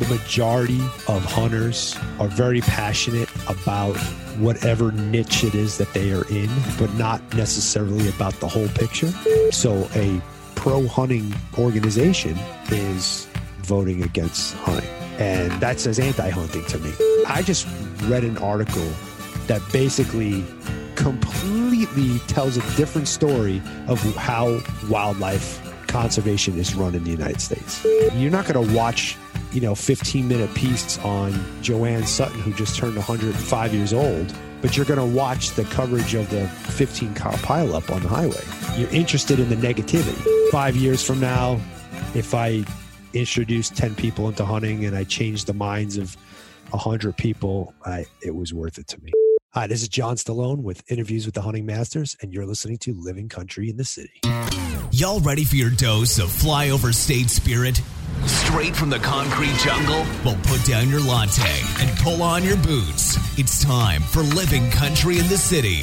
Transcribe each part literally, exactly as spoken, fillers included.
The majority of hunters are very passionate about whatever niche it is that they are in, but not necessarily about the whole picture. So a pro-hunting organization is voting against hunting. And that says anti-hunting to me. I just read an article that basically completely tells a different story of how wildlife conservation is run in the United States. You're not going to watch, you know, fifteen minute piece on Joanne Sutton, who just turned one hundred five years old, but you're going to watch the coverage of the fifteen car pileup on the highway. You're interested in the negativity. Five years from now, if I introduced ten people into hunting and I changed the minds of one hundred people, I, it was worth it to me. Hi, this is John Stallone with Interviews with the Hunting Masters, and you're listening to Living Country in the City. Y'all ready for your dose of flyover state spirit? Straight from the concrete jungle? Well, put down your latte and pull on your boots. It's time for Living Country in the City.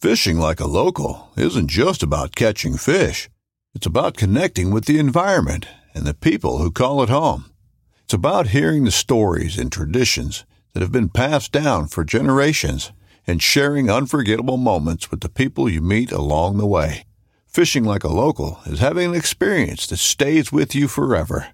Fishing like a local isn't just about catching fish. It's about connecting with the environment and the people who call it home. It's about hearing the stories and traditions that have been passed down for generations and sharing unforgettable moments with the people you meet along the way. Fishing like a local is having an experience that stays with you forever.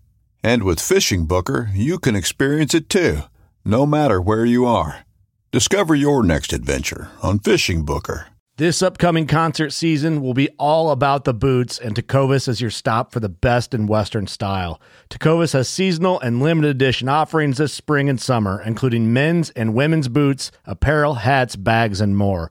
And with Fishing Booker, you can experience it too, no matter where you are. Discover your next adventure on Fishing Booker. This upcoming concert season will be all about the boots, and Tecovas is your stop for the best in Western style. Tecovas has seasonal and limited edition offerings this spring and summer, including men's and women's boots, apparel, hats, bags, and more.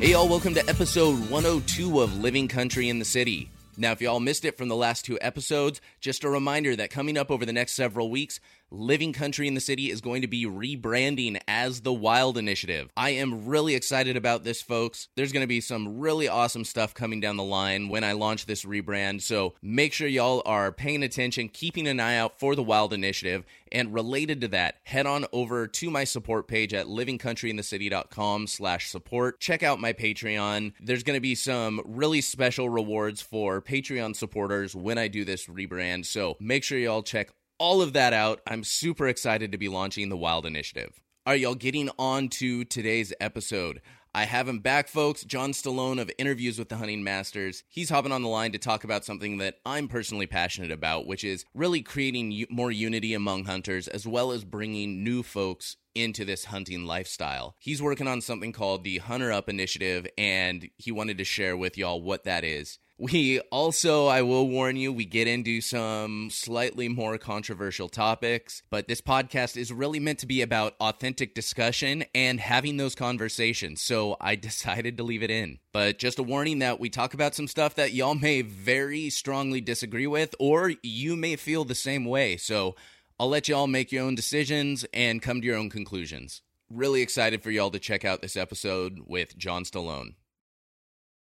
Hey y'all, welcome to episode one oh two of Living Country in the City. Now, if y'all missed it from the last two episodes, just a reminder that coming up over the next several weeks, Living Country in the City is going to be rebranding as the Wild Initiative. I am really excited about this, folks. There's going to be some really awesome stuff coming down the line when I launch this rebrand, so make sure y'all are paying attention, keeping an eye out for the Wild Initiative, and related to that, head on over to my support page at living country in the city dot com slash support. Check out my Patreon. There's going to be some really special rewards for Patreon supporters when I do this rebrand, so make sure y'all check all of that out. I'm super excited to be launching the Wild Initiative. All right, y'all, getting on to today's episode. I have him back, folks. John Stallone of Interviews with the Hunting Masters. He's hopping on the line to talk about something that I'm personally passionate about, which is really creating more unity among hunters, as well as bringing new folks into this hunting lifestyle. He's working on something called the Hunter Up Initiative, and he wanted to share with y'all what that is. We also, I will warn you, we get into some slightly more controversial topics, but this podcast is really meant to be about authentic discussion and having those conversations, so I decided to leave it in. But just a warning that we talk about some stuff that y'all may very strongly disagree with, or you may feel the same way, so I'll let y'all make your own decisions and come to your own conclusions. Really excited for y'all to check out this episode with John Stallone.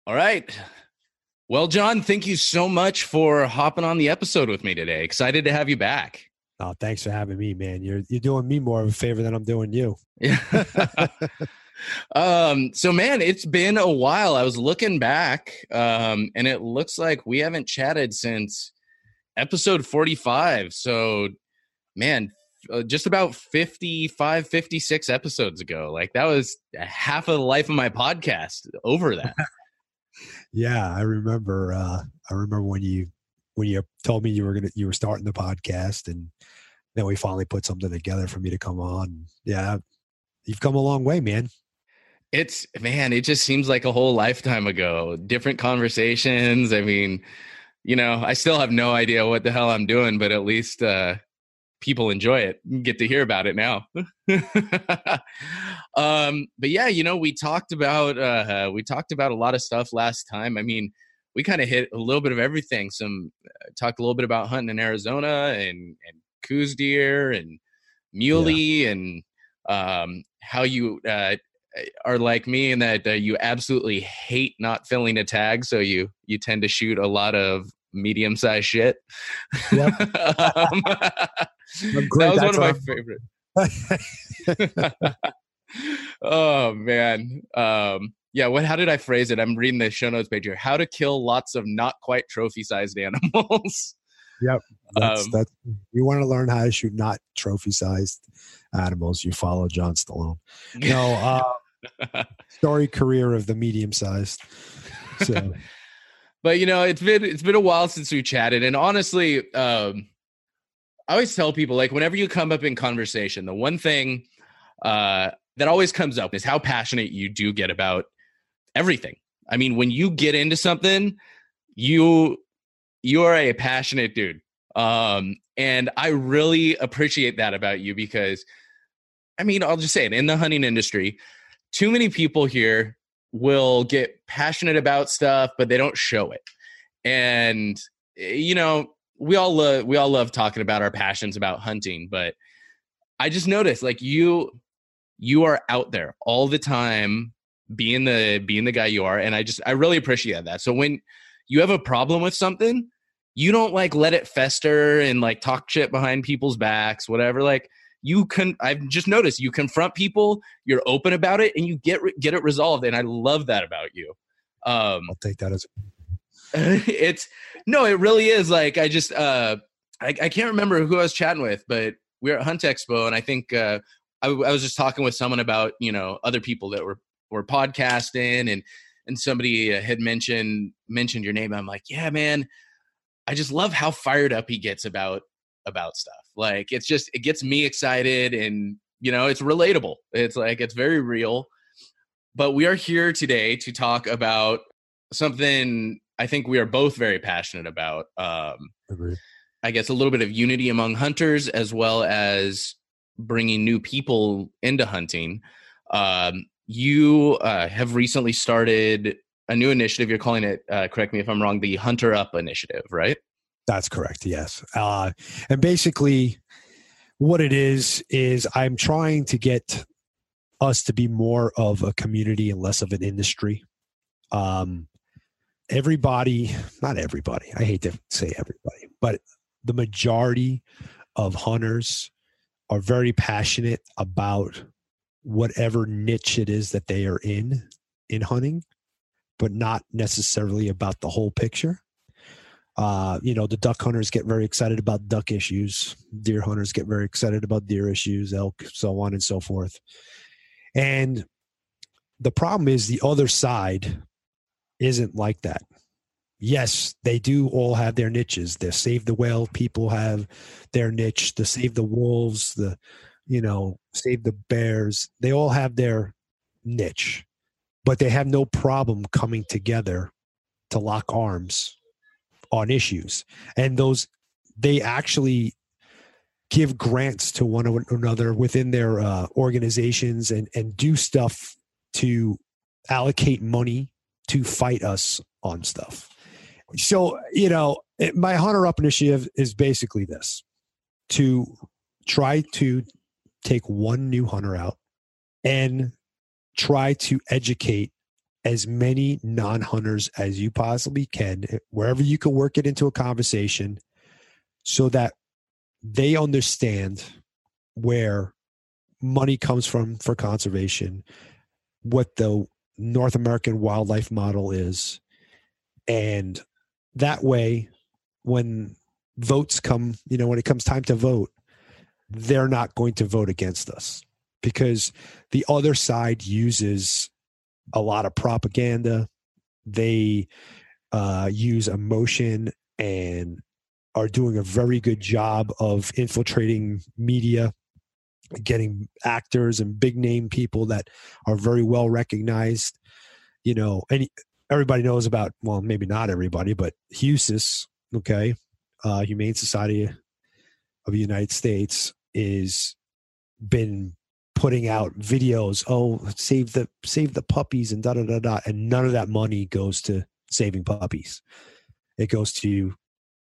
All right. Well, John, thank you so much for hopping on the episode with me today. Excited to have you back. Oh, thanks for having me, man. You're you're doing me more of a favor than I'm doing you. um, so, man, it's been a while. I was looking back, um, and it looks like we haven't chatted since episode forty-five. So, man, uh, just about fifty-five, fifty-six episodes ago. Like, that was half of the life of my podcast over that. Yeah, I remember. Uh, I remember when you when you told me you were gonna you were starting the podcast, and then we finally put something together for me to come on. Yeah, you've come a long way, man. It's, man, it just seems like a whole lifetime ago. Different conversations. I mean, you know, I still have no idea what the hell I'm doing, but at least uh, people enjoy it and get to hear about it now. um, but yeah, you know, we talked about uh, we talked about a lot of stuff last time. I mean, we kind of hit a little bit of everything. Some uh, talked a little bit about hunting in Arizona and and coos deer and muley, yeah. and um, how you. Uh, are like me in that uh, you absolutely hate not filling a tag. So you, you tend to shoot a lot of medium sized shit. Yep. um, that was one of my favorite. Oh man. Um, yeah. What, how did I phrase it? I'm reading the show notes page here. How to kill lots of not quite trophy sized animals. Yep. That's, um, that's, you want to learn how to shoot not trophy sized animals. You follow John Stallone. No, uh, story career of the medium-sized. So. But you know, it's been it's been a while since we chatted, and honestly, um, I always tell people, like, whenever you come up in conversation, the one thing uh, that always comes up is how passionate you do get about everything. I mean, when you get into something, you you are a passionate dude, um, and I really appreciate that about you because. I mean, I'll just say it, in the hunting industry, too many people here will get passionate about stuff, but they don't show it. And, you know, we all love, we all love talking about our passions about hunting, but I just noticed like you, you are out there all the time being the, being the guy you are. And I just, I really appreciate that. So when you have a problem with something, you don't like let it fester and like talk shit behind people's backs, whatever, like, You can, I've just noticed you confront people, you're open about it, and you get, get it resolved. And I love that about you. Um, I'll take that as it's no, it really is. Like, I just, uh, I, I can't remember who I was chatting with, but we were at Hunt Expo. And I think, uh, I, I was just talking with someone about, you know, other people that were, were podcasting and, and somebody had mentioned, mentioned your name. I'm like, yeah, man, I just love how fired up he gets about, about stuff. Like, it's just, it gets me excited, and, you know, it's relatable. It's like, it's very real. But we are here today to talk about something I think we are both very passionate about. Um, Agreed. I guess a little bit of unity among hunters, as well as bringing new people into hunting. Um, you uh, have recently started a new initiative. You're calling it, uh, correct me if I'm wrong, the Hunter Up Initiative, right? That's correct. Yes. Uh, and basically what it is, is I'm trying to get us to be more of a community and less of an industry. Um, everybody, not everybody, I hate to say everybody, but the majority of hunters are very passionate about whatever niche it is that they are in, in hunting, but not necessarily about the whole picture. Uh, you know, the duck hunters get very excited about duck issues. Deer hunters get very excited about deer issues, elk, so on and so forth. And the problem is the other side isn't like that. Yes, they do all have their niches. The Save the Whale people have their niche. The Save the Wolves, the, you know, Save the Bears. They all have their niche, but they have no problem coming together to lock arms on issues. And those, they actually give grants to one another within their uh, organizations and, and do stuff to allocate money to fight us on stuff. So, you know, it, my Hunter Up Initiative is basically this: to try to take one new hunter out and try to educate as many non-hunters as you possibly can, wherever you can work it into a conversation, so that they understand where money comes from for conservation, what the North American wildlife model is. And that way, when votes come, you know, when it comes time to vote, they're not going to vote against us, because the other side uses a lot of propaganda. They uh, use emotion and are doing a very good job of infiltrating media getting actors and big name people that are very well recognized. You know, and everybody knows about, well, maybe not everybody, but H S U S, okay, uh, Humane Society of the United States, is been putting out videos. Oh, save the save the puppies and da da da da, and none of that money goes to saving puppies. It goes to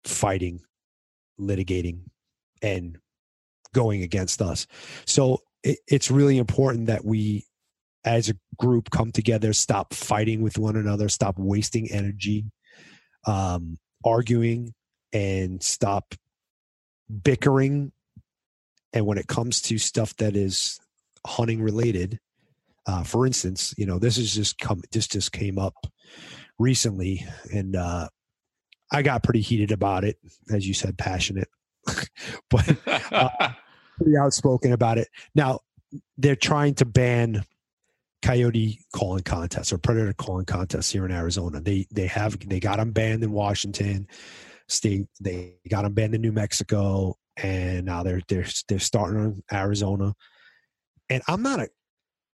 fighting, litigating, and going against us. So it, it's really important that we, as a group, come together, stop fighting with one another, stop wasting energy, um, arguing, and stop bickering. And when it comes to stuff that is hunting related, uh, for instance, you know, this is just come, this just came up recently, and uh, I got pretty heated about it, as you said, passionate, but uh, pretty outspoken about it. Now they're trying to ban coyote calling contests or predator calling contests here in Arizona. They they have they got them banned in Washington State. They got them banned in New Mexico, and now they're they're they're starting in Arizona. And I'm not a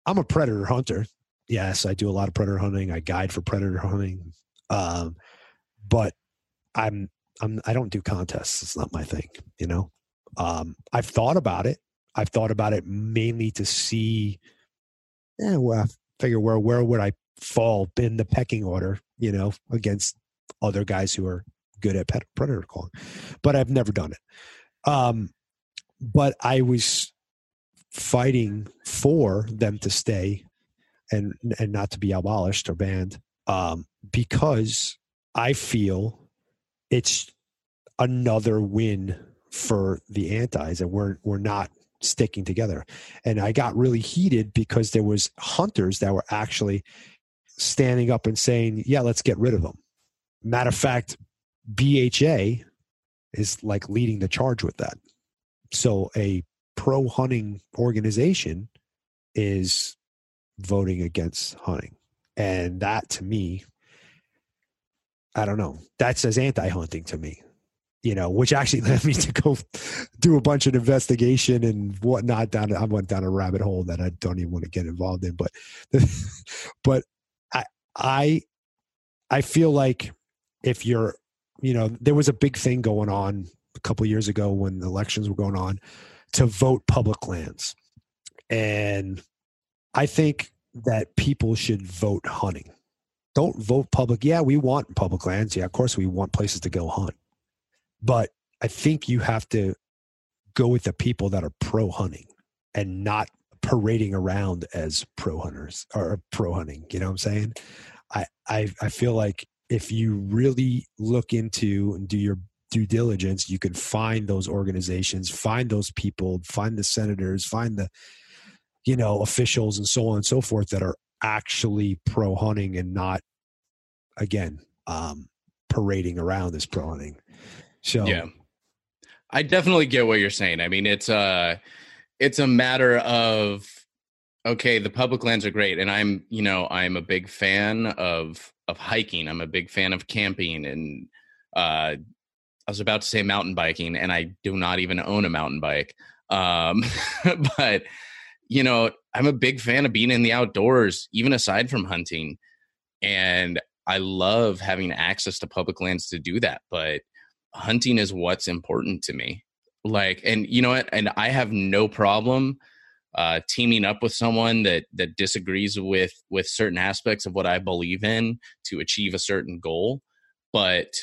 I'm a predator hunter. Yes, I do a lot of predator hunting. I guide for predator hunting, um, but I'm I'm I don't do contests. It's not my thing. You know, um, I've thought about it. I've thought about it mainly to see. Yeah, well, I figure where where would I fall in the pecking order, you know, against other guys who are good at pet, predator calling, but I've never done it. Um, but I was fighting for them to stay and and not to be abolished or banned, um, because I feel it's another win for the antis, and we're we're not sticking together. And I got really heated because there was hunters that were actually standing up and saying, yeah, let's get rid of them. Matter of fact, B H A is like leading the charge with that. So a pro hunting organization is voting against hunting. And that, to me, I don't know, that says anti-hunting to me. You know, which actually led me to go do a bunch of investigation and whatnot. Down, I went down a rabbit hole that I don't even want to get involved in. But, but I, I, I feel like if you're, you know, there was a big thing going on a couple of years ago when the elections were going on to vote public lands, and I think that people should vote hunting. Don't vote public. Yeah, we want public lands. Yeah, of course we want places to go hunt. But I think you have to go with the people that are pro hunting and not parading around as pro hunters or pro hunting. You know what I'm saying? I, I, I feel like if you really look into and do your due diligence, you can find those organizations, find those people, find the senators, find the, you know, officials and so on and so forth that are actually pro hunting and not, again, um, parading around as pro hunting. So yeah, I definitely get what you're saying. I mean, it's a, it's a matter of, okay, the public lands are great. And I'm, you know, I'm a big fan of, of hiking. I'm a big fan of camping. And uh, I was about to say mountain biking, and I do not even own a mountain bike. Um, but, you know, I'm a big fan of being in the outdoors, even aside from hunting. And I love having access to public lands to do that. But hunting is what's important to me. Like, and you know what? And I have no problem uh, teaming up with someone that, that disagrees with, with certain aspects of what I believe in to achieve a certain goal. But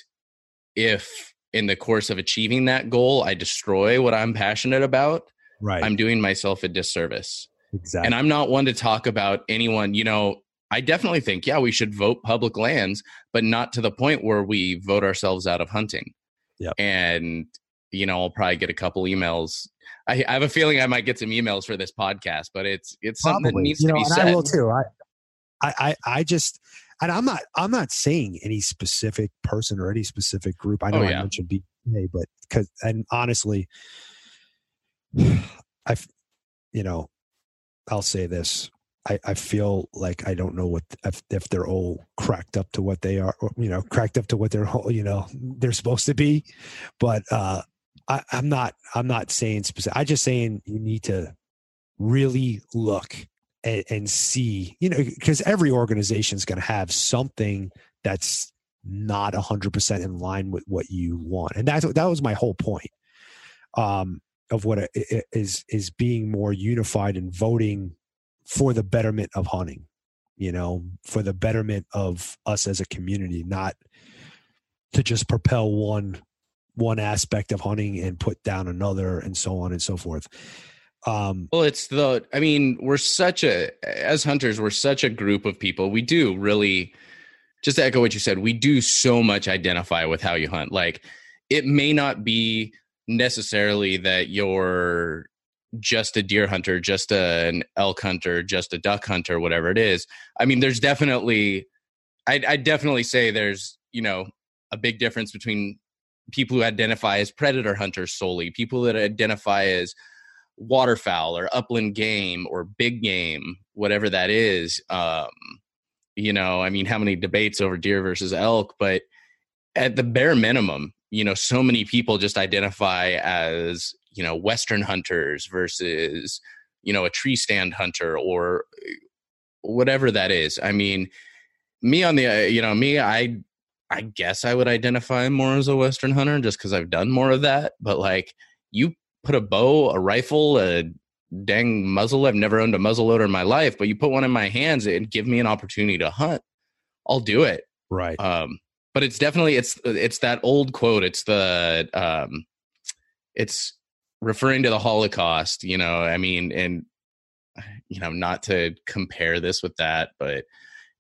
if in the course of achieving that goal, I destroy what I'm passionate about, right, I'm doing myself a disservice. Exactly. And I'm not one to talk about anyone, you know. I definitely think, yeah, we should vote public lands, but not to the point where we vote ourselves out of hunting. Yep. And, you know, I'll probably get a couple emails. I, I have a feeling I might get some emails for this podcast, but it's it's something probably that needs you to know, be and said. I will too. I, I, I just, and I'm not, I'm not saying any specific person or any specific group. I know oh, yeah. I mentioned B H A, but because, and honestly, I, you know, I'll say this. I, I feel like I don't know what if, if they're all cracked up to what they are, or, you know, cracked up to what they're whole, you know, they're supposed to be. But uh, I, I'm not. I'm not saying specific. I'm just saying you need to really look and, and see, you know, because every organization is going to have something that's not one hundred percent in line with what you want. And that's, that was my whole point um, of what it, it is, is being more unified and voting for the betterment of hunting, you know, for the betterment of us as a community, not to just propel one one aspect of hunting and put down another and so on and so forth. Um, well, it's the, I mean, we're such a, as hunters, we're such a group of people. We do really, just to echo what you said, we do so much identify with how you hunt. Like, it may not be necessarily that you're just a deer hunter, just a, an elk hunter, just a duck hunter, whatever it is. I mean, there's definitely, I I definitely say there's, you know, a big difference between people who identify as predator hunters solely, people that identify as waterfowl or upland game or big game, whatever that is. Um, you know, I mean, how many debates over deer versus elk, but at the bare minimum, you know, so many people just identify as, you know, Western hunters versus, you know, a tree stand hunter or whatever that is. I mean, me on the, uh, you know, me, I, I guess I would identify more as a Western hunter just because I've done more of that. But like, you put a bow, a rifle, a dang muzzle. I've never owned a muzzle loader in my life, but you put one in my hands and give me an opportunity to hunt, I'll do it. Right. Um, but it's definitely, it's, it's that old quote. It's the, um, it's referring to the Holocaust, you know, I mean, and, you know, not to compare this with that, but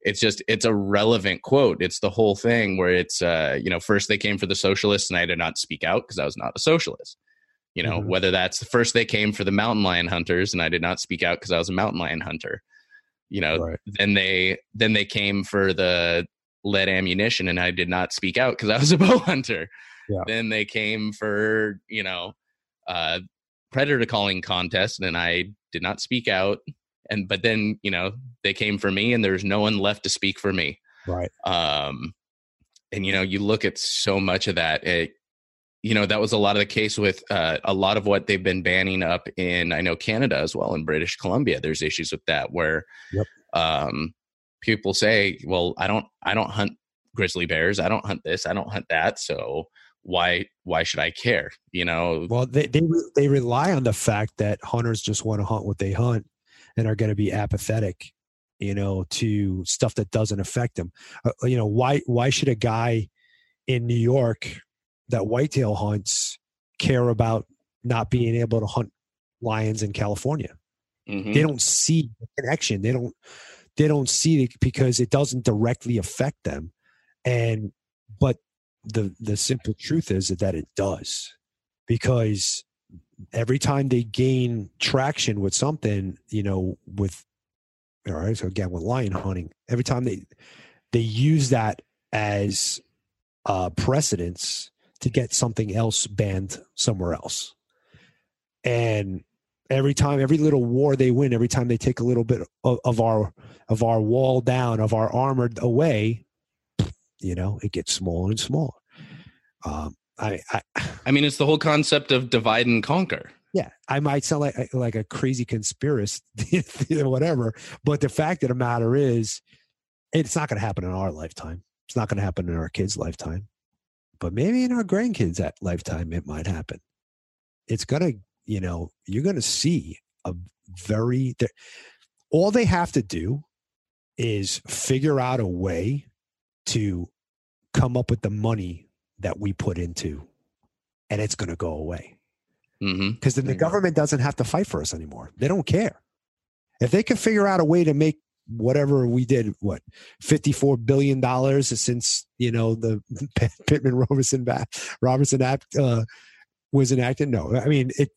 it's just, it's a relevant quote. It's the whole thing where it's, uh, you know, first they came for the socialists and I did not speak out because I was not a socialist. You know, mm-hmm. whether that's the first they came for the mountain lion hunters and I did not speak out because I was a mountain lion hunter. You know, right. then they then they came for the lead ammunition and I did not speak out because I was a bow hunter. Yeah. Then they came for, you know, uh, predator calling contest and I did not speak out. And, but then, you know, they came for me and there's no one left to speak for me. Right. Um, and, you know, you look at so much of that, it, you know, that was a lot of the case with uh, a lot of what they've been banning up in, I know, Canada as well, in British Columbia, there's issues with that where yep. um, people say, well, I don't, I don't hunt grizzly bears. I don't hunt this. I don't hunt that. So why, why should I care? You know, well, they, they, they rely on the fact that hunters just want to hunt what they hunt and are going to be apathetic, you know, to stuff that doesn't affect them. Uh, you know, why why should a guy in New York that whitetail hunts care about not being able to hunt lions in California? Mm-hmm. They don't see the connection. They don't they don't see it because it doesn't directly affect them. And but the the simple truth is that it does, because every time they gain traction with something, you know, with, all right, so again, with lion hunting, every time they, they use that as uh precedence to get something else banned somewhere else. And every time, every little war they win, every time they take a little bit of, of our, of our wall down, of our armor away, you know, it gets smaller and smaller. Um, I, I I mean, it's the whole concept of divide and conquer. Yeah, I might sound like like a crazy conspiracist or whatever, but the fact of the matter is, it's not going to happen in our lifetime. It's not going to happen in our kids' lifetime, but maybe in our grandkids' that lifetime, it might happen. It's going to, you know, you're going to see a very, all they have to do is figure out a way to come up with the money that we put into, and it's going to go away. Mm-hmm. Because then the government doesn't have to fight for us anymore. They don't care. If they can figure out a way to make whatever we did, what, fifty-four billion dollars since, you know, the Pittman Robertson Robertson Act uh, was enacted. No, I mean, it,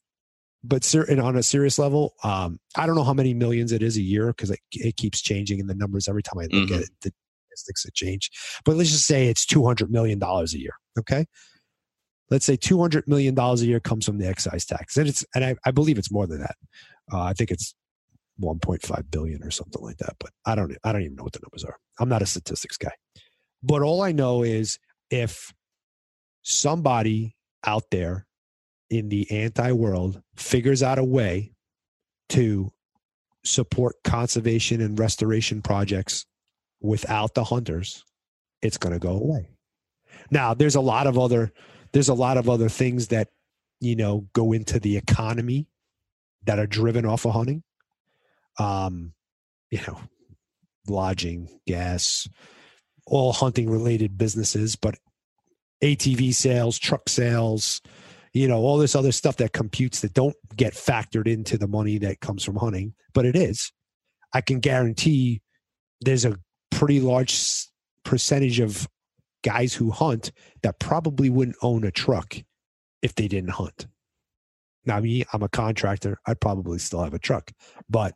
but ser- and on a serious level, um, I don't know how many millions it is a year, because it, it keeps changing in the numbers every time I look mm-hmm. at it. The, that change, but let's just say it's two hundred million dollars a year. Okay. Let's say two hundred million dollars a year comes from the excise tax. And it's, and I, I believe it's more than that. Uh, I think it's one point five billion or something like that, but I don't, I don't even know what the numbers are. I'm not a statistics guy, but all I know is if somebody out there in the anti world figures out a way to support conservation and restoration projects without the hunters, it's going to go away. Now, there's a lot of other there's a lot of other things that, you know, go into the economy that are driven off of hunting. Um, you know, lodging, gas, all hunting related businesses, but A T V sales, truck sales, you know, all this other stuff that computes that don't get factored into the money that comes from hunting, but it is. I can guarantee there's a pretty large percentage of guys who hunt that probably wouldn't own a truck if they didn't hunt. Now, me, I'm a contractor. I'd probably still have a truck, but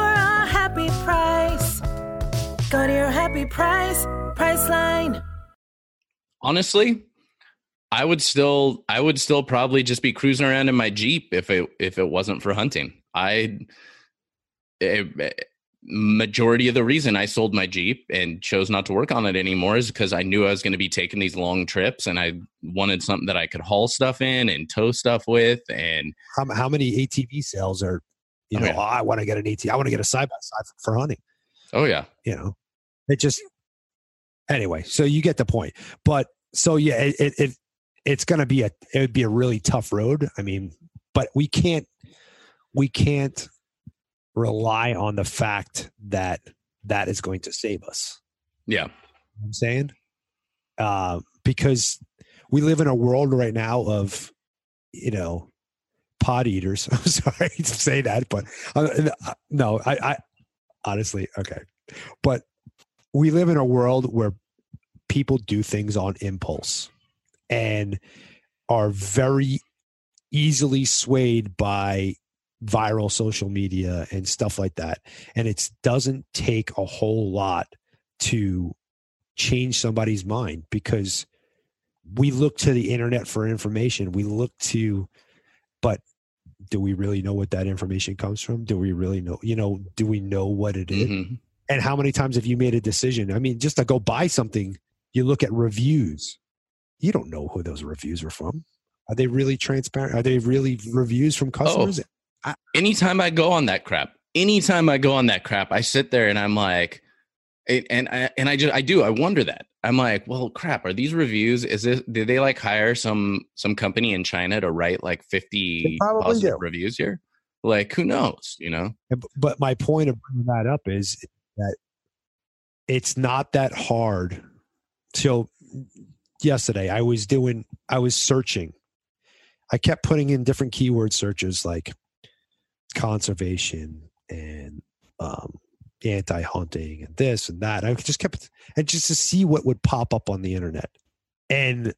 a happy price. Go to your happy price, Priceline. Honestly, I would still, I would still probably just be cruising around in my Jeep if it, if it wasn't for hunting. I, a majority of the reason I sold my Jeep and chose not to work on it anymore is because I knew I was going to be taking these long trips, and I wanted something that I could haul stuff in and tow stuff with. And how, how many A T V sales are, you know, oh, yeah. oh, I want to get an A T V, I want to get a side by side for hunting. Oh yeah, you know, it just. Anyway, so you get the point. But so yeah, it, it, it it's going to be a it would be a really tough road. I mean, but we can't we can't rely on the fact that that is going to save us. Yeah, you know what I'm saying, uh, because we live in a world right now of, you know, pod eaters. I'm sorry to say that, but uh, no, I, I honestly okay, but. We live in a world where people do things on impulse and are very easily swayed by viral social media and stuff like that. And it doesn't take a whole lot to change somebody's mind, because we look to the internet for information. We look to, but do we really know what that information comes from? Do we really know, you know, do we know what it is? Mm-hmm. And how many times have you made a decision? I mean, just to go buy something, you look at reviews. You don't know who those reviews are from. Are they really transparent? Are they really reviews from customers? Oh, I, anytime I go on that crap, anytime I go on that crap, I sit there and I'm like, and I, and I just, I do, I wonder that. I'm like, well, crap, are these reviews, is this, did they like hire some, some company in China to write like fifty positive do. reviews here? Like, who knows, you know? But my point of bringing that up is, that it's not that hard. So yesterday I was doing, I was searching. I kept putting in different keyword searches like conservation and um, anti-hunting and this and that. I just kept, and just to see what would pop up on the internet. And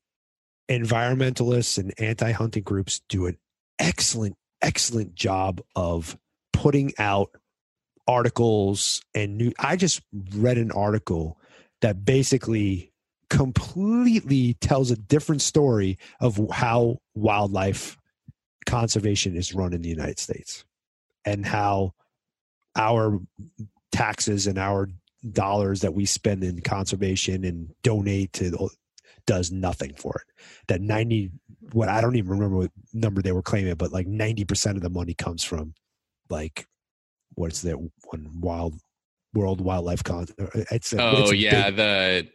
environmentalists and anti-hunting groups do an excellent, excellent job of putting out articles and new. I just read an article that basically completely tells a different story of how wildlife conservation is run in the United States, and how our taxes and our dollars that we spend in conservation and donate to does nothing for it. That ninety, what I don't even remember what number they were claiming, but like ninety percent of the money comes from like what's that one wild World Wildlife Con- it's a, oh it's yeah big, the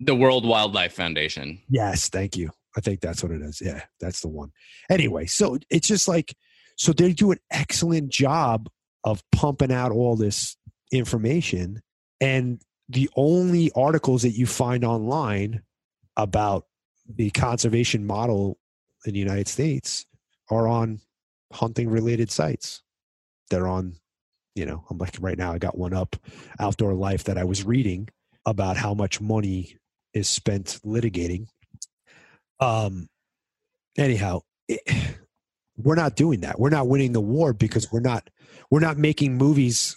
the World Wildlife Foundation. Yes, thank you. I think that's what it is. Yeah, that's the one. Anyway, so it's just like, so they do an excellent job of pumping out all this information, and the only articles that you find online about the conservation model in the United States are on hunting related sites. They're on, you know, I'm like right now I got one up, Outdoor Life, that I was reading about how much money is spent litigating. Um, anyhow, it, we're not doing that. We're not winning the war because we're not we're not making movies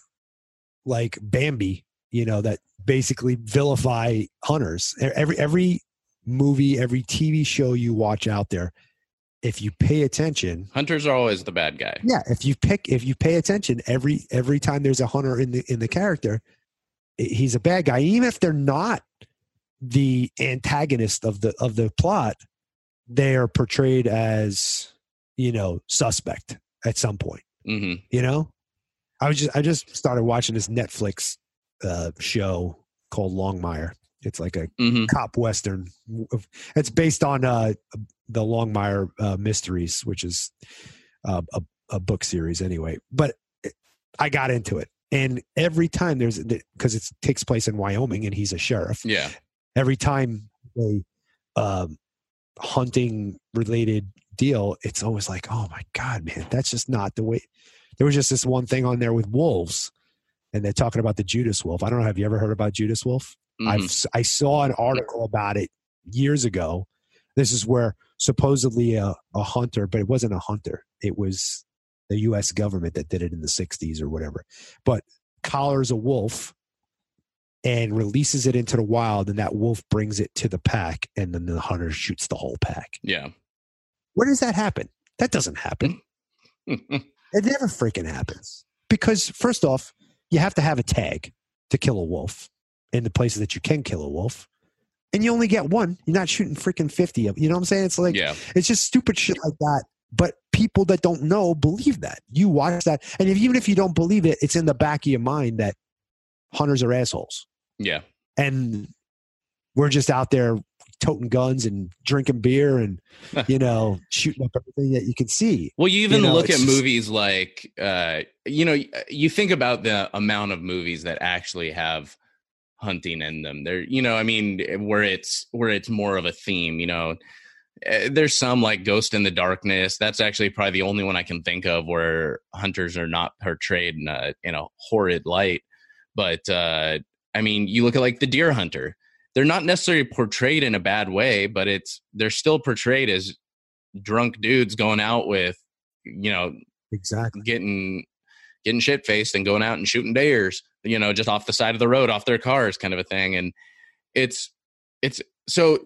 like Bambi, you know, that basically vilify hunters. Every every movie, every T V show you watch out there, if you pay attention, hunters are always the bad guy. Yeah, if you pick if you pay attention, every every time there's a hunter in the in the character, he's a bad guy. Even if they're not the antagonist of the of the plot, they are portrayed as, you know, suspect at some point. Mm-hmm. You know, I was just I just started watching this Netflix uh, show called Longmire. It's like a mm-hmm. cop western. It's based on uh, the Longmire uh, Mysteries, which is uh, a, a book series anyway. But I got into it, and every time there's because it takes place in Wyoming, and he's a sheriff. Yeah. Every time a um, hunting related deal, it's always like, oh my God, man, that's just not the way. There was just this one thing on there with wolves, and they're talking about the Judas wolf. I don't know. Have you ever heard about Judas wolf? Mm-hmm. I've, I saw an article about it years ago. This is where supposedly a, a hunter, but it wasn't a hunter. It was the U S government that did it in the sixties or whatever, but collars a wolf and releases it into the wild, and that wolf brings it to the pack, and then the hunter shoots the whole pack. Yeah. Where does that happen? That doesn't happen. It never freaking happens. Because first off, you have to have a tag to kill a wolf in the places that you can kill a wolf. And you only get one. You're not shooting freaking fifty of them. You know what I'm saying? It's like, yeah. It's just stupid shit like that. But people that don't know believe that. You watch that. And if, even if you don't believe it, it's in the back of your mind that hunters are assholes. Yeah. And we're just out there toting guns and drinking beer and, you know, shooting up everything that you can see. Well, you even you know, look at just, movies like, uh, you know, you think about the amount of movies that actually have hunting in them. There, you know, I mean, where it's, where it's more of a theme, you know, there's some like Ghost in the Darkness. That's actually probably the only one I can think of where hunters are not portrayed in a, in a horrid light. But, uh, I mean, you look at like The Deer Hunter. They're not necessarily portrayed in a bad way, but it's they're still portrayed as drunk dudes going out with, you know, exactly getting getting shit faced and going out and shooting deers, you know, just off the side of the road, off their cars, kind of a thing. And it's it's so,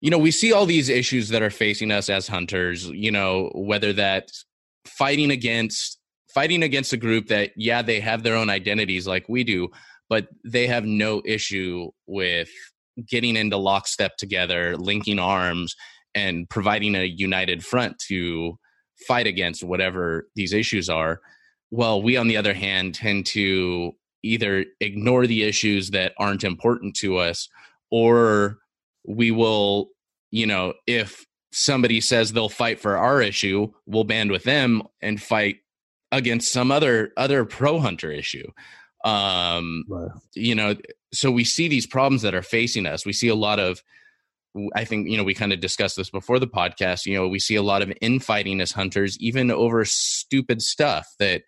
you know, we see all these issues that are facing us as hunters, you know, whether that's fighting against fighting against a group that, yeah, they have their own identities like we do, but they have no issue with getting into lockstep together, linking arms, and providing a united front to fight against whatever these issues are. Well, we, on the other hand, tend to either ignore the issues that aren't important to us, or we will, you know, if somebody says they'll fight for our issue, we'll band with them and fight against some other, other pro-hunter issue. Um, right. You know, so we see these problems that are facing us. We see a lot of, I think, you know, we kind of discussed this before the podcast, you know, we see a lot of infighting as hunters, even over stupid stuff that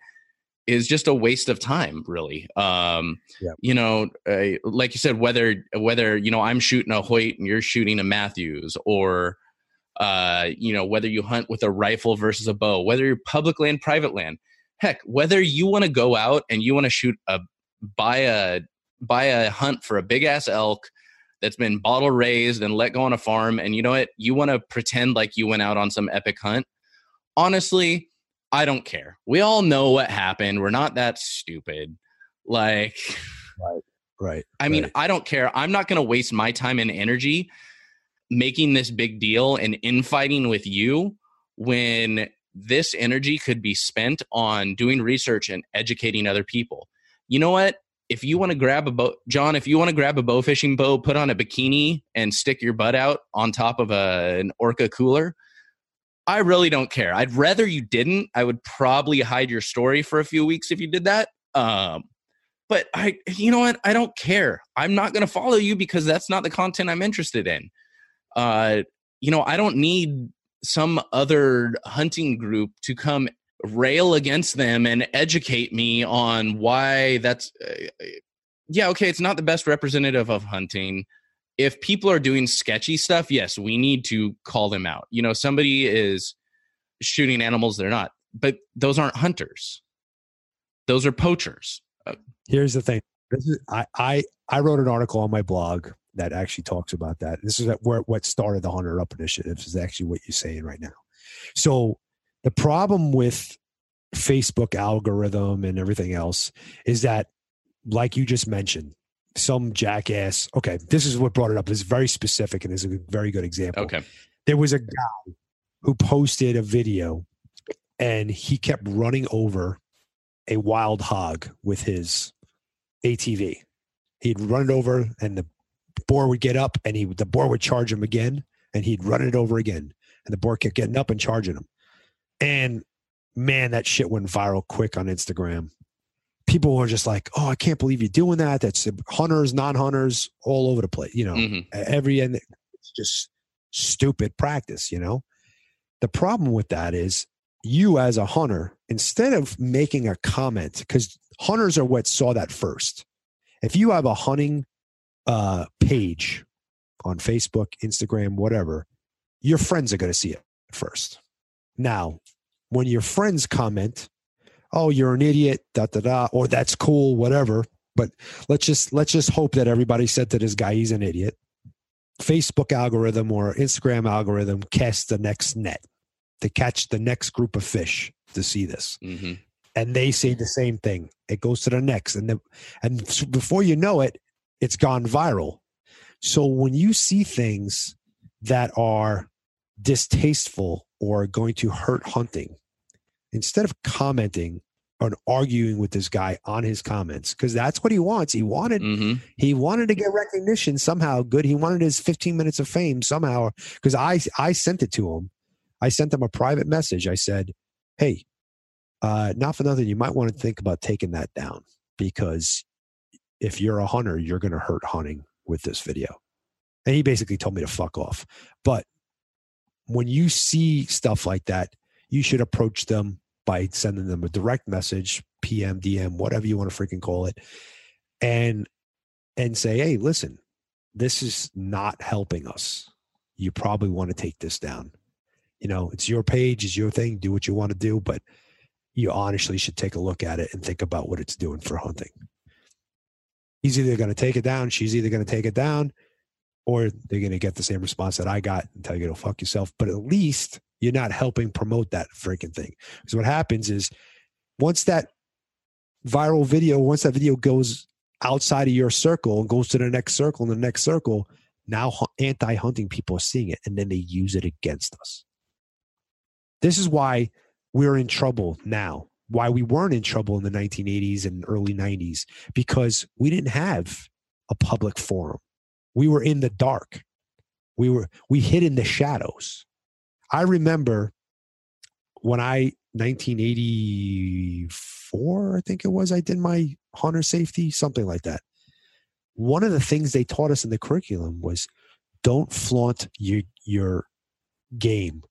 is just a waste of time, really. Um, yeah. You know, uh, like you said, whether, whether, you know, I'm shooting a Hoyt and you're shooting a Matthews, or, uh, you know, whether you hunt with a rifle versus a bow, whether you're public land, private land, heck, whether you want to go out and you want to shoot a buy a buy a hunt for a big ass elk that's been bottle raised and let go on a farm, and you know what, you want to pretend like you went out on some epic hunt. Honestly, I don't care. We all know what happened. We're not that stupid. Like, right, right. I mean, right. I don't care. I'm not going to waste my time and energy making this big deal and infighting with you when this energy could be spent on doing research and educating other people. You know what? If you want to grab a bow, John, if you want to grab a bow fishing bow, put on a bikini and stick your butt out on top of a, an orca cooler. I really don't care. I'd rather you didn't. I would probably hide your story for a few weeks if you did that. Um, but I, you know what? I don't care. I'm not going to follow you because that's not the content I'm interested in. Uh, you know, I don't need some other hunting group to come rail against them and educate me on why that's, uh, yeah, okay, it's not the best representative of hunting. If people are doing sketchy stuff, yes, we need to call them out. You know, somebody is shooting animals they're not. But those aren't hunters. Those are poachers. Here's the thing. This is, I, I, I wrote an article on my blog that actually talks about that. This is where what started the Hunter Up Initiative, is actually what you're saying right now. So the problem with Facebook algorithm and everything else is that, like you just mentioned, some jackass, okay, this is what brought it up. It's very specific and is a very good example. Okay. There was a guy who posted a video and he kept running over a wild hog with his A T V. He'd run it over and the boar would get up and he the boar would charge him again, and he'd run it over again. And the boar kept getting up and charging him. And man, that shit went viral quick on Instagram. People were just like, oh, I can't believe you're doing that. That's hunters, non-hunters, all over the place. You know, mm-hmm. every end, it's just stupid practice, you know? The problem with that is you as a hunter, instead of making a comment, because hunters are what saw that first. If you have a hunting uh, page on Facebook, Instagram, whatever, your friends are going to see it first. Now, when your friends comment, oh, you're an idiot, da, da, da, or that's cool, whatever. But let's just, let's just hope that everybody said to this guy, he's an idiot. Facebook algorithm or Instagram algorithm casts the next net to catch the next group of fish to see this. Mm-hmm. And they say the same thing. It goes to the next. And, the, and before you know it, it's gone viral. So when you see things that are distasteful or going to hurt hunting, instead of commenting or arguing with this guy on his comments, because that's what he wants. He wanted mm-hmm. he wanted to get recognition somehow good. He wanted his fifteen minutes of fame somehow, because I, I sent it to him. I sent him a private message. I said, hey, uh, not for nothing, you might want to think about taking that down, because if you're a hunter, you're going to hurt hunting with this video. And he basically told me to fuck off. But when you see stuff like that, you should approach them by sending them a direct message, P M, D M, whatever you want to freaking call it, and and say, hey, listen, this is not helping us. You probably want to take this down. You know, it's your page, it's your thing, do what you want to do, but you honestly should take a look at it and think about what it's doing for hunting. He's either going to take it down, she's either going to take it down, or they're going to get the same response that I got and tell you to fuck yourself. But at least you're not helping promote that freaking thing. Because what happens is once that viral video, once that video goes outside of your circle and goes to the next circle and the next circle, now anti-hunting people are seeing it and then they use it against us. This is why we're in trouble now, why we weren't in trouble in the nineteen eighties and early nineties, because we didn't have a public forum. We were in the dark. We were, we hid in the shadows. I remember when I, nineteen eighty-four, I think it was, I did my hunter safety, something like that. One of the things they taught us in the curriculum was don't flaunt your, your game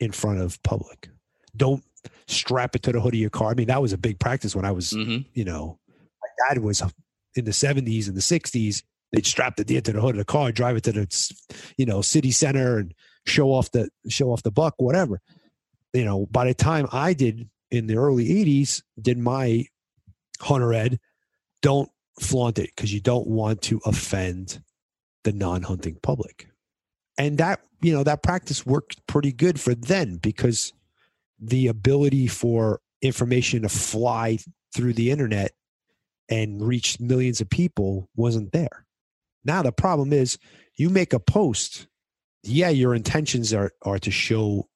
in front of public. Don't strap it to the hood of your car. I mean, that was a big practice when I was, mm-hmm. you know, my dad was in the seventies and the sixties. They'd strap the deer to the hood of the car, drive it to the, you know, city center and show off the show off the buck, whatever. You know, by the time I did in the early eighties, did my hunter ed, don't flaunt it, because you don't want to offend the non-hunting public. And that, you know, that practice worked pretty good for then, because the ability for information to fly through the internet and reach millions of people wasn't there. Now, the problem is you make a post. Yeah, your intentions are, are to show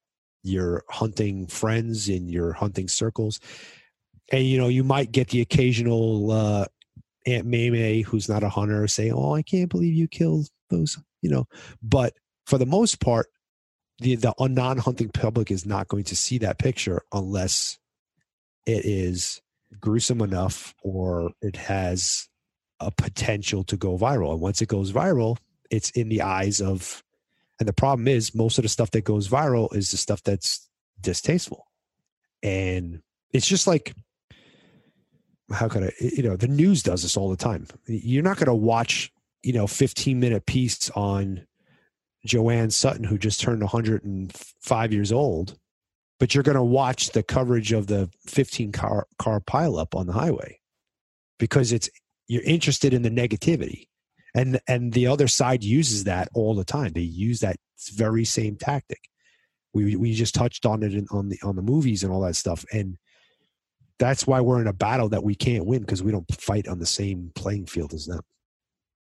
your hunting friends in your hunting circles. And, you know, you might get the occasional uh, Aunt May May, who's not a hunter, say, oh, I can't believe you killed those, you know. But for the most part, the, the non-hunting public is not going to see that picture unless it is gruesome enough or it has a potential to go viral. And once it goes viral, it's in the eyes of, and the problem is most of the stuff that goes viral is the stuff that's distasteful. And it's just like, how could I, you know, the news does this all the time. You're not going to watch, you know, fifteen minute piece on Joanne Sutton, who just turned one hundred five years old, but you're going to watch the coverage of the fifteen car pileup on the highway because it's you're interested in the negativity. And and the other side uses that all the time. They use that very same tactic. We we just touched on it in, on the on the movies and all that stuff. And that's why we're in a battle that we can't win, because we don't fight on the same playing field as them.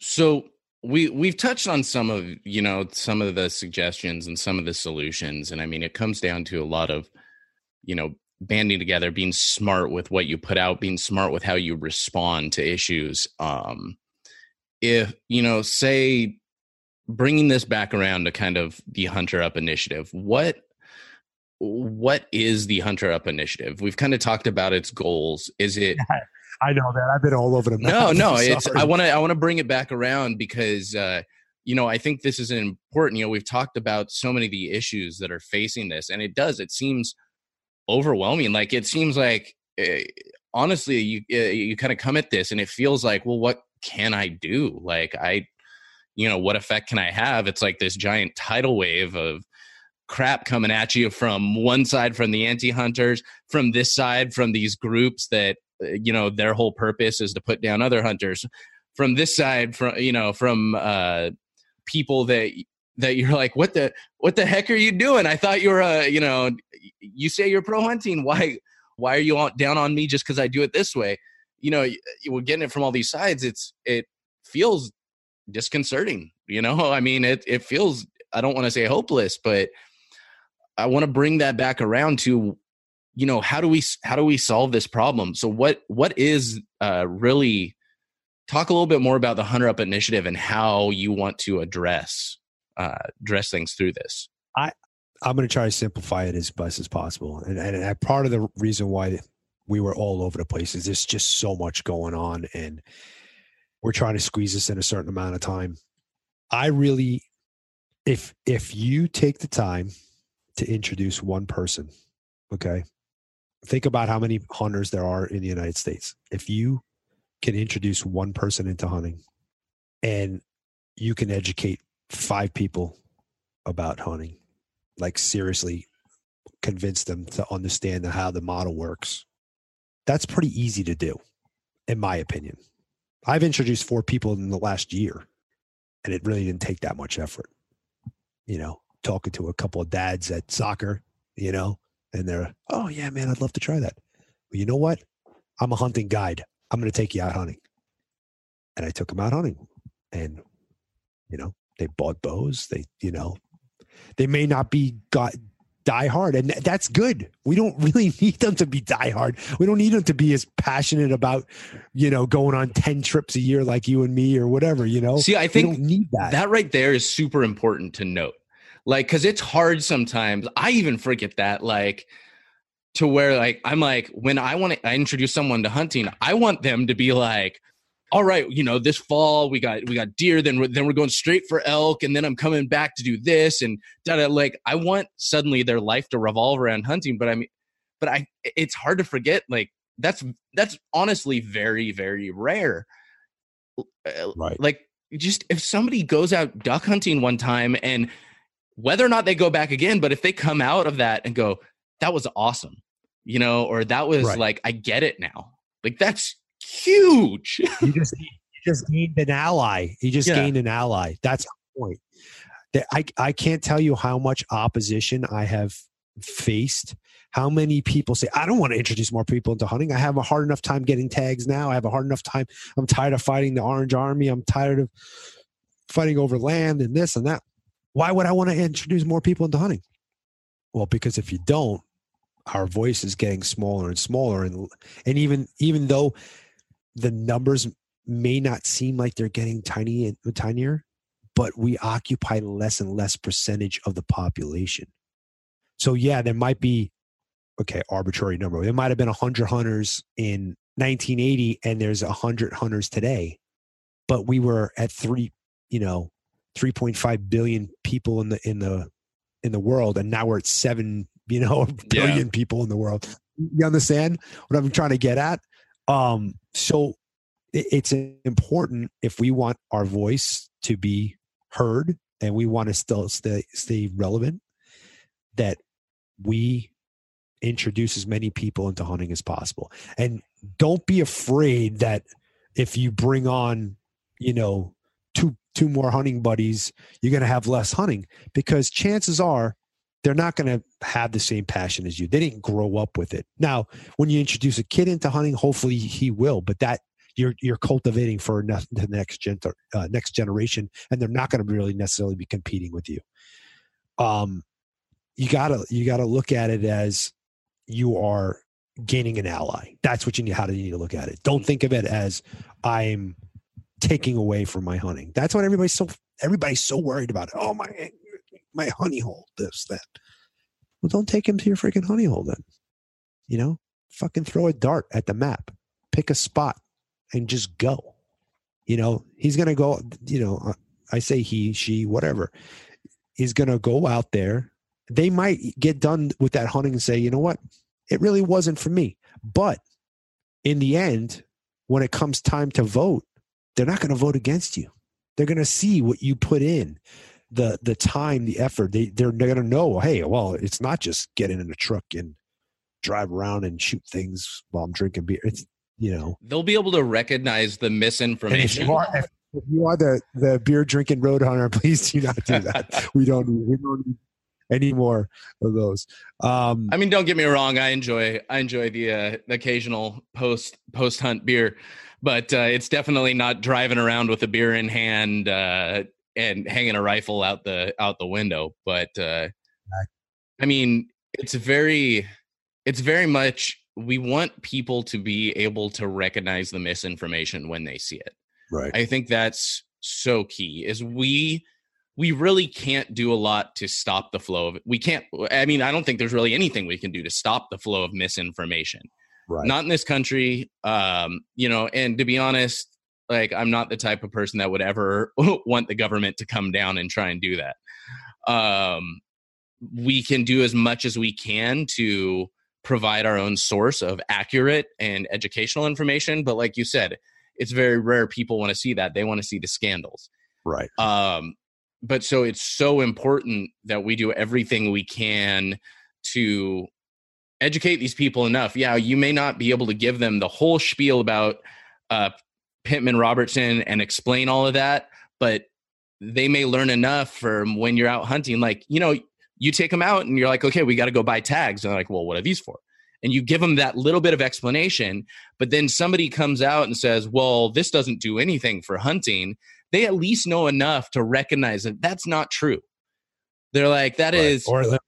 So we, we've touched on some of, you know, some of the suggestions and some of the solutions. And I mean, it comes down to a lot of, you know, banding together, being smart with what you put out, being smart with how you respond to issues. Um, if, you know, say bringing this back around to kind of the Hunter Up Initiative, what, what is the Hunter Up Initiative? We've kind of talked about its goals. Is it, yeah, I know that I've been all over the map. No, no, it's, I want to, I want to bring it back around because, uh, you know, I think this is an important, you know, we've talked about so many of the issues that are facing this, and it does, it seems overwhelming. Like it seems like uh, honestly you uh, you kind of come at this and it feels like, well, what can I do? Like I you know what effect can I have? It's like this giant tidal wave of crap coming at you from one side, from the anti-hunters, from this side, from these groups that uh, you know their whole purpose is to put down other hunters, from this side, from you know from uh people that that you're like, what the, what the heck are you doing? I thought you were, uh, you know, you say you're pro hunting. Why, why are you on, down on me just because I do it this way? You know, you, we're getting it from all these sides. It's, it feels disconcerting. You know, I mean, it, it feels, I don't want to say hopeless, but I want to bring that back around to, you know, how do we, how do we solve this problem? So what, what is uh, really, talk a little bit more about the Hunter Up Initiative and how you want to address Uh, dress things through this. I, I'm going to try to simplify it as best as possible. And, and, and part of the reason why we were all over the place is there's just so much going on, and we're trying to squeeze this in a certain amount of time. I really, if, if you take the time to introduce one person, okay, think about how many hunters there are in the United States. If you can introduce one person into hunting and you can educate five people about hunting, like seriously convince them to understand how the model works, that's pretty easy to do, in my opinion. I've introduced four people in the last year, and it really didn't take that much effort. You know, talking to a couple of dads at soccer, you know, and they're, oh yeah, man, I'd love to try that. Well, you know what? I'm a hunting guide. I'm going to take you out hunting. And I took them out hunting, and, you know, they bought bows. They, you know, they may not be got die hard, and th- that's good. We don't really need them to be die hard. We don't need them to be as passionate about, you know, going on ten trips a year like you and me or whatever, you know. See, I think we don't need that. That right there is super important to note. Like, because it's hard sometimes. I even forget that, like, to where, like, I'm like, when I want to I introduce someone to hunting, I want them to be like, all right, you know, this fall we got we got deer, then we're, then we're going straight for elk, and then I'm coming back to do this, and da-da. Like, I want suddenly their life to revolve around hunting, but I mean, but I, it's hard to forget, like, that's that's honestly very, very rare. Right. Like, just if somebody goes out duck hunting one time, and whether or not they go back again, but if they come out of that and go, that was awesome, you know, or that was right. Like, I get it now. Like, that's huge. you just you just gained an ally. You just yeah. gained an ally. That's the point. That I I can't tell you how much opposition I have faced. How many people say, I don't want to introduce more people into hunting. I have a hard enough time getting tags now. I have a hard enough time. I'm tired of fighting the Orange Army. I'm tired of fighting over land and this and that. Why would I want to introduce more people into hunting? Well, because if you don't, our voice is getting smaller and smaller, and and even even though the numbers may not seem like they're getting tiny and tinier, but we occupy less and less percentage of the population. So yeah, there might be, okay, arbitrary number. There might have been one hundred hunters in nineteen eighty and there's one hundred hunters today. But we were at three, you know, three point five billion people in the in the in the world, and now we're at seven, you know, billion yeah. people in the world. You understand what I'm trying to get at? Um, so it, it's important if we want our voice to be heard and we want to still stay stay relevant, that we introduce as many people into hunting as possible. And don't be afraid that if you bring on, you know, two two more hunting buddies, you're going to have less hunting, because chances are they're not going to have the same passion as you. They didn't grow up with it. Now, when you introduce a kid into hunting, hopefully he will, but that you're you're cultivating for the next gen, uh, next generation, and they're not going to really necessarily be competing with you. Um, you gotta you gotta look at it as you are gaining an ally. That's what you need. How do you need to look at it? Don't think of it as I'm taking away from my hunting. That's what everybody's so everybody's so worried about. Oh my. my honey hole, this, that. Well, don't take him to your freaking honey hole then. You know, fucking throw a dart at the map, pick a spot and just go. You know, he's going to go, you know, I say he, she, whatever, is going to go out there. They might get done with that hunting and say, you know what, it really wasn't for me. But in the end, when it comes time to vote, they're not going to vote against you. They're going to see what you put in. The the time, the effort, they, they're going to know, hey, well, it's not just getting in a truck and drive around and shoot things while I'm drinking beer. It's, you know. They'll be able to recognize the misinformation. If you, are, if you are the the beer drinking road hunter, please do not do that. we, don't, we don't need any more of those. Um, I mean, don't get me wrong. I enjoy I enjoy the, uh, the occasional post, post-hunt beer, but uh, it's definitely not driving around with a beer in hand, uh and hanging a rifle out the out the window. But uh, I mean, it's very, it's very much, we want people to be able to recognize the misinformation when they see it. Right. I think that's so key. Is we we really can't do a lot to stop the flow of it. We can't. I mean, I don't think there's really anything we can do to stop the flow of misinformation. Right. Not in this country, um, you know. And to be honest, like, I'm not the type of person that would ever want the government to come down and try and do that. Um, we can do as much as we can to provide our own source of accurate and educational information. But like you said, it's very rare people want to see that. They want to see the scandals. Right. Um, but so it's so important that we do everything we can to educate these people enough. Yeah, you may not be able to give them the whole spiel about uh Pittman Robertson and explain all of that, but they may learn enough from when you're out hunting. Like, you know, you take them out and you're like, okay, we got to go buy tags. And they're like, well, what are these for? And you give them that little bit of explanation, but then somebody comes out and says, well, this doesn't do anything for hunting. They at least know enough to recognize that that's not true. They're like, that right. is. Or at least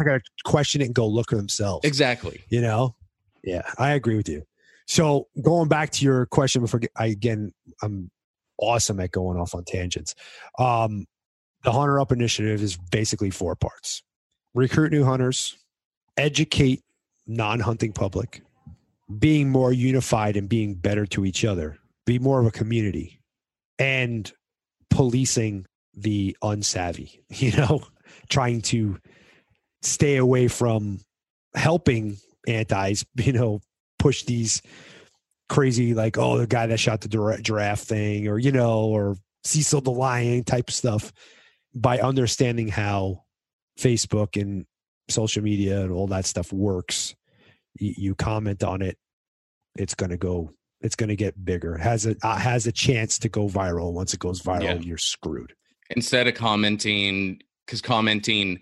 I got to question it and go look at themselves. Exactly. You know? Yeah, I agree with you. So going back to your question before, I, again, I'm awesome at going off on tangents. Um, the Hunter Up Initiative is basically four parts. Recruit new hunters, educate non-hunting public, being more unified and being better to each other, be more of a community, and policing the unsavvy, you know, trying to stay away from helping antis, you know, push these crazy, like, oh, the guy that shot the giraffe thing, or, you know, or Cecil the Lion type stuff, by understanding how Facebook and social media and all that stuff works. You comment on it, it's going to go, it's going to get bigger. It has a, uh, has a chance to go viral. Once it goes viral, yeah. You're screwed. Instead of commenting, because commenting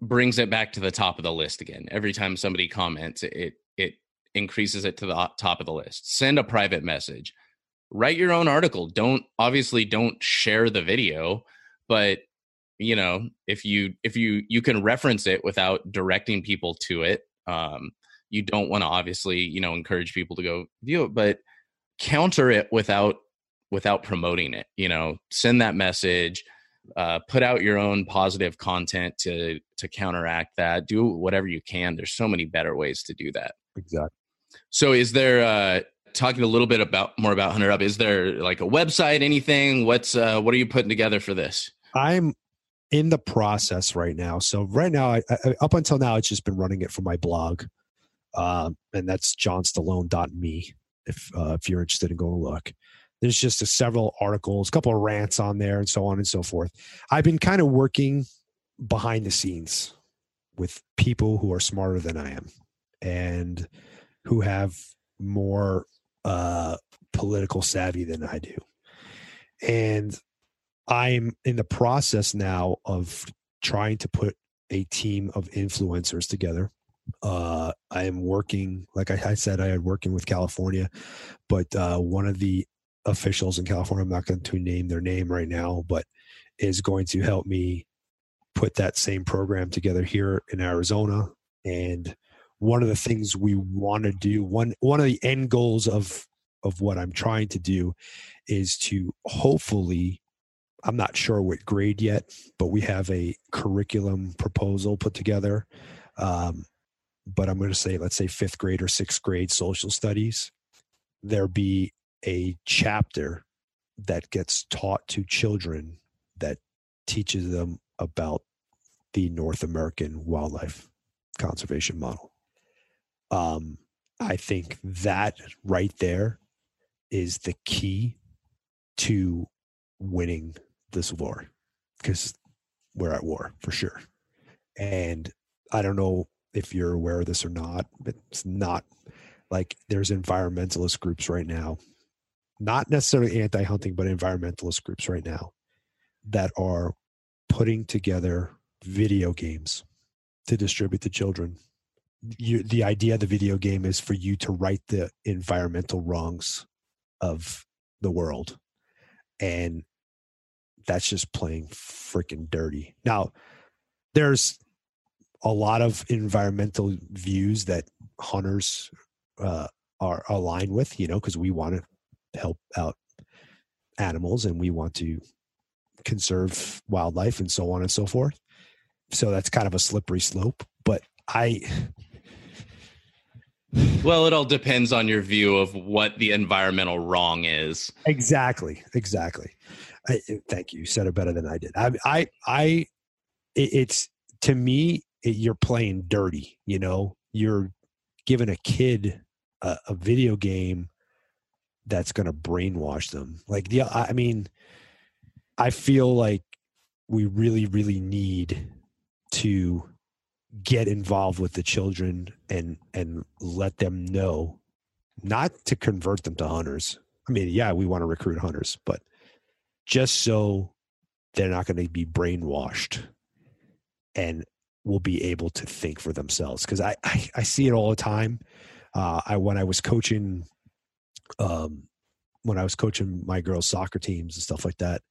brings it back to the top of the list again. Every time somebody comments, it, it, increases it to the top of the list. Send a private message, write your own article. Don't obviously don't share the video, but you know, if you, if you, you can reference it without directing people to it. Um, you don't want to obviously, you know, encourage people to go view it, but counter it without, without promoting it, you know, send that message, uh, put out your own positive content to, to counteract that. Do whatever you can. There's so many better ways to do that. Exactly. So is there, uh, talking a little bit about more about Hunter Up, is there like a website, anything? What's, uh, what are you putting together for this? I'm in the process right now. So right now, I, I, up until now, it's just been running it for my blog. Um, and that's john stallone dot me. If, uh, if you're interested in going to look, there's just a several articles, a couple of rants on there and so on and so forth. I've been kind of working behind the scenes with people who are smarter than I am and who have more, uh, political savvy than I do. And I'm in the process now of trying to put a team of influencers together. Uh, I am working, like I, I said, I am working with California, but uh, one of the officials in California, I'm not going to name their name right now, but is going to help me put that same program together here in Arizona. And one of the things we want to do, one one of the end goals of of what I'm trying to do is to hopefully, I'm not sure what grade yet, but we have a curriculum proposal put together. Um, but I'm going to say, let's say fifth grade or sixth grade social studies, there be a chapter that gets taught to children that teaches them about the North American wildlife conservation model. Um, I think that right there is the key to winning this war, because we're at war for sure. And I don't know if you're aware of this or not, but it's not like there's environmentalist groups right now, not necessarily anti-hunting, but environmentalist groups right now that are putting together video games to distribute to children. You, the idea of the video game is for you to right the environmental wrongs of the world. And that's just playing freaking dirty. Now, there's a lot of environmental views that hunters uh, are aligned with, you know, because we want to help out animals and we want to conserve wildlife and so on and so forth. So that's kind of a slippery slope. But I... Well, it all depends on your view of what the environmental wrong is. Exactly. Exactly. I, thank you. You said it better than I did. I, I, I it's, to me, you're playing dirty, you know, you're giving a kid a, a video game that's going to brainwash them. Like, the, I mean, I feel like we really, really need to get involved with the children and, and let them know, not to convert them to hunters. I mean, yeah, we want to recruit hunters, but just so they're not going to be brainwashed and will be able to think for themselves. Cause I, I, I see it all the time. Uh, I, when I was coaching, um, when I was coaching my girls' soccer teams and stuff like that.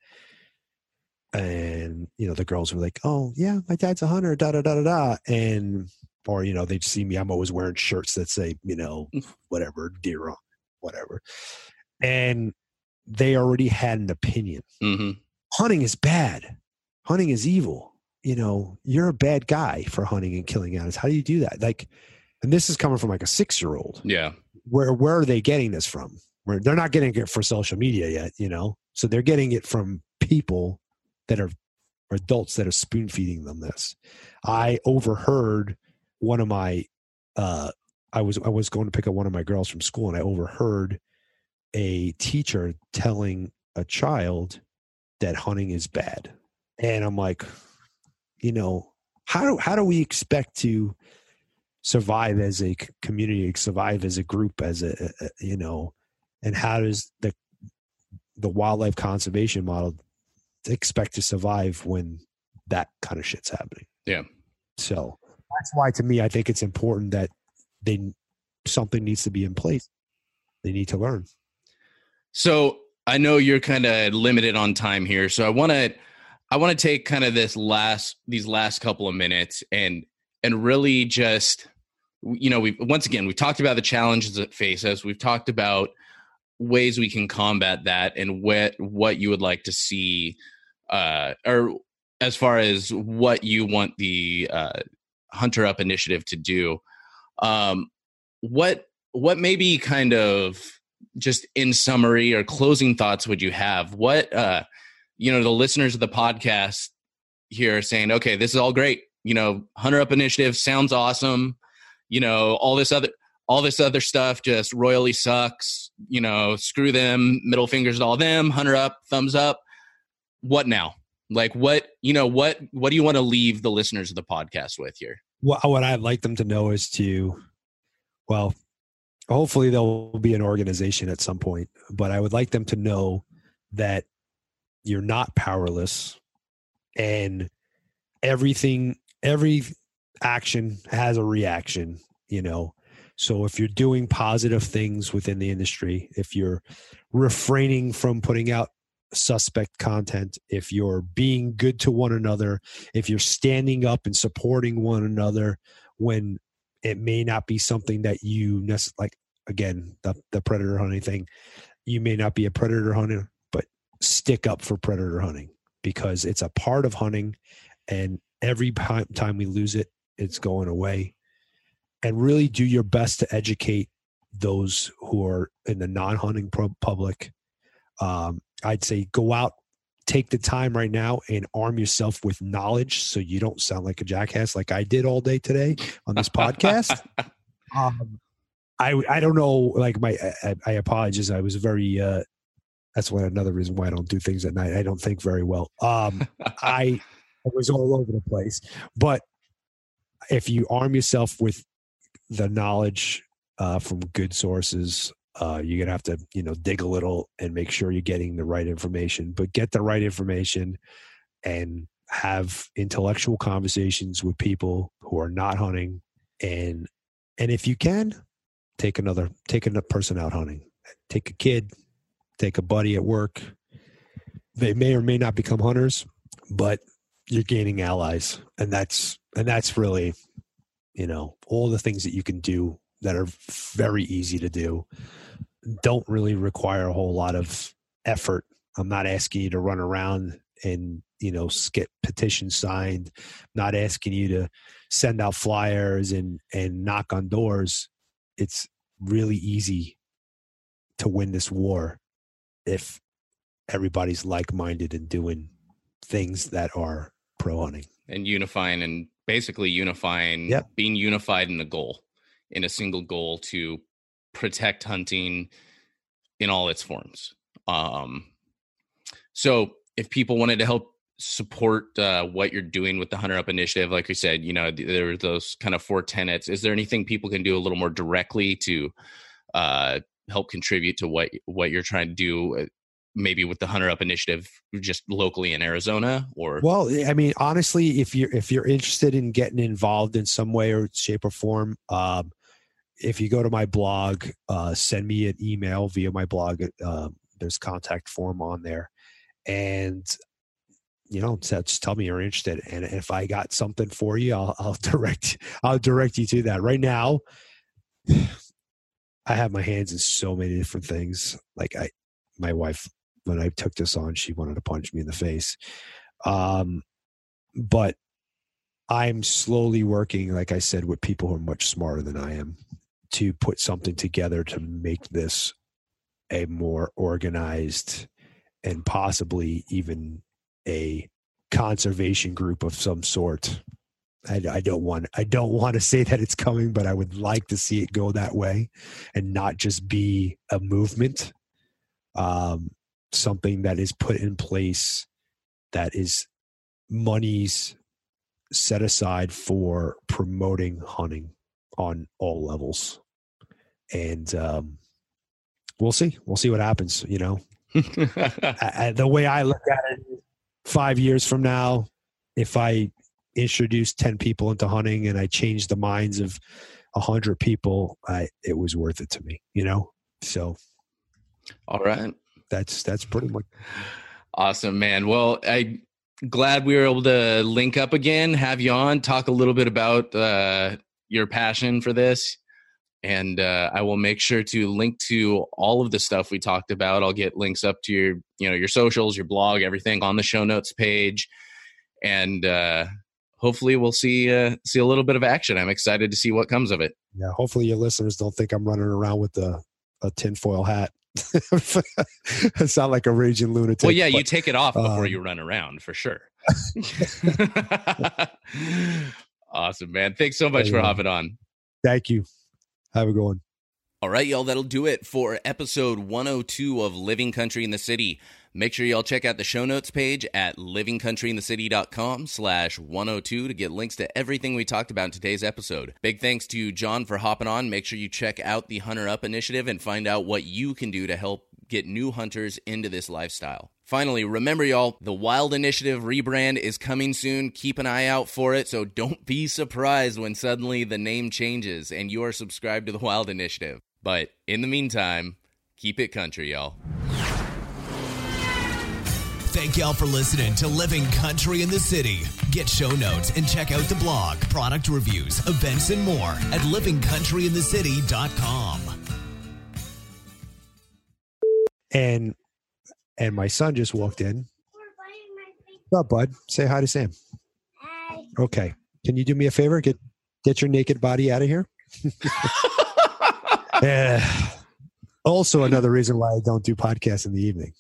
And, you know, the girls were like, oh yeah, my dad's a hunter, da, da, da, da, da. And, or, you know, they'd see me, I'm always wearing shirts that say, you know, whatever, deer on, whatever. And they already had an opinion. Mm-hmm. Hunting is bad. Hunting is evil. You know, you're a bad guy for hunting and killing animals. How do you do that? Like, and this is coming from like a six-year-old. Yeah. Where, where are they getting this from? Where they're not getting it for social media yet, you know? So they're getting it from people that are, are adults that are spoon feeding them this. I overheard one of my, uh, I was, I was going to pick up one of my girls from school and I overheard a teacher telling a child that hunting is bad. And I'm like, you know, how do, how do we expect to survive as a community, survive as a group, as a, a you know, and how does the, the wildlife conservation model expect to survive when that kind of shit's happening? Yeah. So that's why, to me, I think it's important that they, something needs to be in place. They need to learn. So I know you're kind of limited on time here. So I want to, I want to take kind of this last, these last couple of minutes and, and really just, you know, we, once again, we've talked about the challenges that face us. We've talked about ways we can combat that and what, what you would like to see uh, or as far as what you want the uh, Hunter Up Initiative to do, um, what what maybe kind of just in summary or closing thoughts would you have? What uh, you know, the listeners of the podcast here are saying, okay, this is all great. You know, Hunter Up Initiative sounds awesome. You know, all this other all this other stuff just royally sucks. You know, screw them, middle fingers to all them, Hunter Up, thumbs up. What now? Like what, you know, what what do you want to leave the listeners of the podcast with here? Well, what I'd like them to know is to, well, hopefully there'll be an organization at some point, but I would like them to know that you're not powerless, and everything, every action has a reaction, you know? So if you're doing positive things within the industry, if you're refraining from putting out suspect content, if you're being good to one another, if you're standing up and supporting one another when it may not be something that you necessarily, like again, the, the predator hunting thing, you may not be a predator hunter, but stick up for predator hunting because it's a part of hunting. And every time we lose it, it's going away. And really do your best to educate those who are in the non-hunting public. Um, I'd say go out, take the time right now and arm yourself with knowledge so you don't sound like a jackass like I did all day today on this podcast. Um, I I don't know, like my I, I apologize. I was very, uh, that's one another reason why I don't do things at night. I don't think very well. Um, I... It was all over the place. But if you arm yourself with the knowledge uh, from good sources, uh, you're going to have to, you know, dig a little and make sure you're getting the right information. But get the right information and have intellectual conversations with people who are not hunting. And and if you can, take another, take another person out hunting. Take a kid, take a buddy at work. They may or may not become hunters, but you're gaining allies, and that's, and that's really, you know, all the things that you can do that are very easy to do don't really require a whole lot of effort. I'm not asking you to run around and, you know, get petitions signed, not asking you to send out flyers and, and knock on doors. It's really easy to win this war if everybody's like-minded and doing things that are pro hunting and unifying, and basically unifying, yep. being unified in the goal, in a single goal to protect hunting in all its forms. Um, so if people wanted to help support uh, what you're doing with the Hunter Up Initiative, like we said, you know, there were those kind of four tenets. Is there anything people can do a little more directly to uh, help contribute to what, what you're trying to do, maybe with the Hunter Up Initiative, just locally in Arizona? Or well, I mean, honestly, if you're if you're interested in getting involved in some way or shape or form, um, if you go to my blog, uh, send me an email via my blog. Uh, there's contact form on there, and you know, just tell me you're interested, and if I got something for you, I'll, I'll direct I'll direct you to that. Right now, I have my hands in so many different things. Like I, my wife. When I took this on, she wanted to punch me in the face. Um, but I'm slowly working, like I said, with people who are much smarter than I am to put something together to make this a more organized and possibly even a conservation group of some sort. I, I don't want, I don't want to say that it's coming, but I would like to see it go that way and not just be a movement. Um, something that is put in place that is monies set aside for promoting hunting on all levels. And um, we'll see. We'll see what happens, you know. I, I, the way I look at it, five years from now, if I introduce ten people into hunting and I change the minds of one hundred people, I, it was worth it to me, you know. So. All right. That's that's pretty much awesome, man. Well, I'm glad we were able to link up again, have you on, talk a little bit about uh, your passion for this. And uh, I will make sure to link to all of the stuff we talked about. I'll get links up to your, you know, your socials, your blog, everything on the show notes page. And uh, hopefully we'll see uh, see a little bit of action. I'm excited to see what comes of it. Yeah, hopefully your listeners don't think I'm running around with a, a tinfoil hat. I sound like a raging lunatic. Well, yeah, but, you take it off before um, you run around, for sure. Awesome, man. Thanks so much anyway. for hopping on. Thank you. Have a good one. All right, y'all. That'll do it for episode one oh two of Living Country in the City. Make sure y'all check out the show notes page at living country in the city dot com slash one oh two to get links to everything we talked about in today's episode. Big thanks to John for hopping on. Make sure you check out the Hunter Up Initiative and find out what you can do to help get new hunters into this lifestyle. Finally, remember y'all, the Wild Initiative rebrand is coming soon. Keep an eye out for it, so don't be surprised when suddenly the name changes and you are subscribed to the Wild Initiative. But in the meantime, keep it country, y'all. Thank y'all for listening to Living Country in the City. Get show notes and check out the blog, product reviews, events, and more at living country in the city dot com. And and my son just walked in. What's up, bud? Say hi to Sam. Hi. Okay. Can you do me a favor? Get get your naked body out of here. Yeah. Also, another reason why I don't do podcasts in the evening.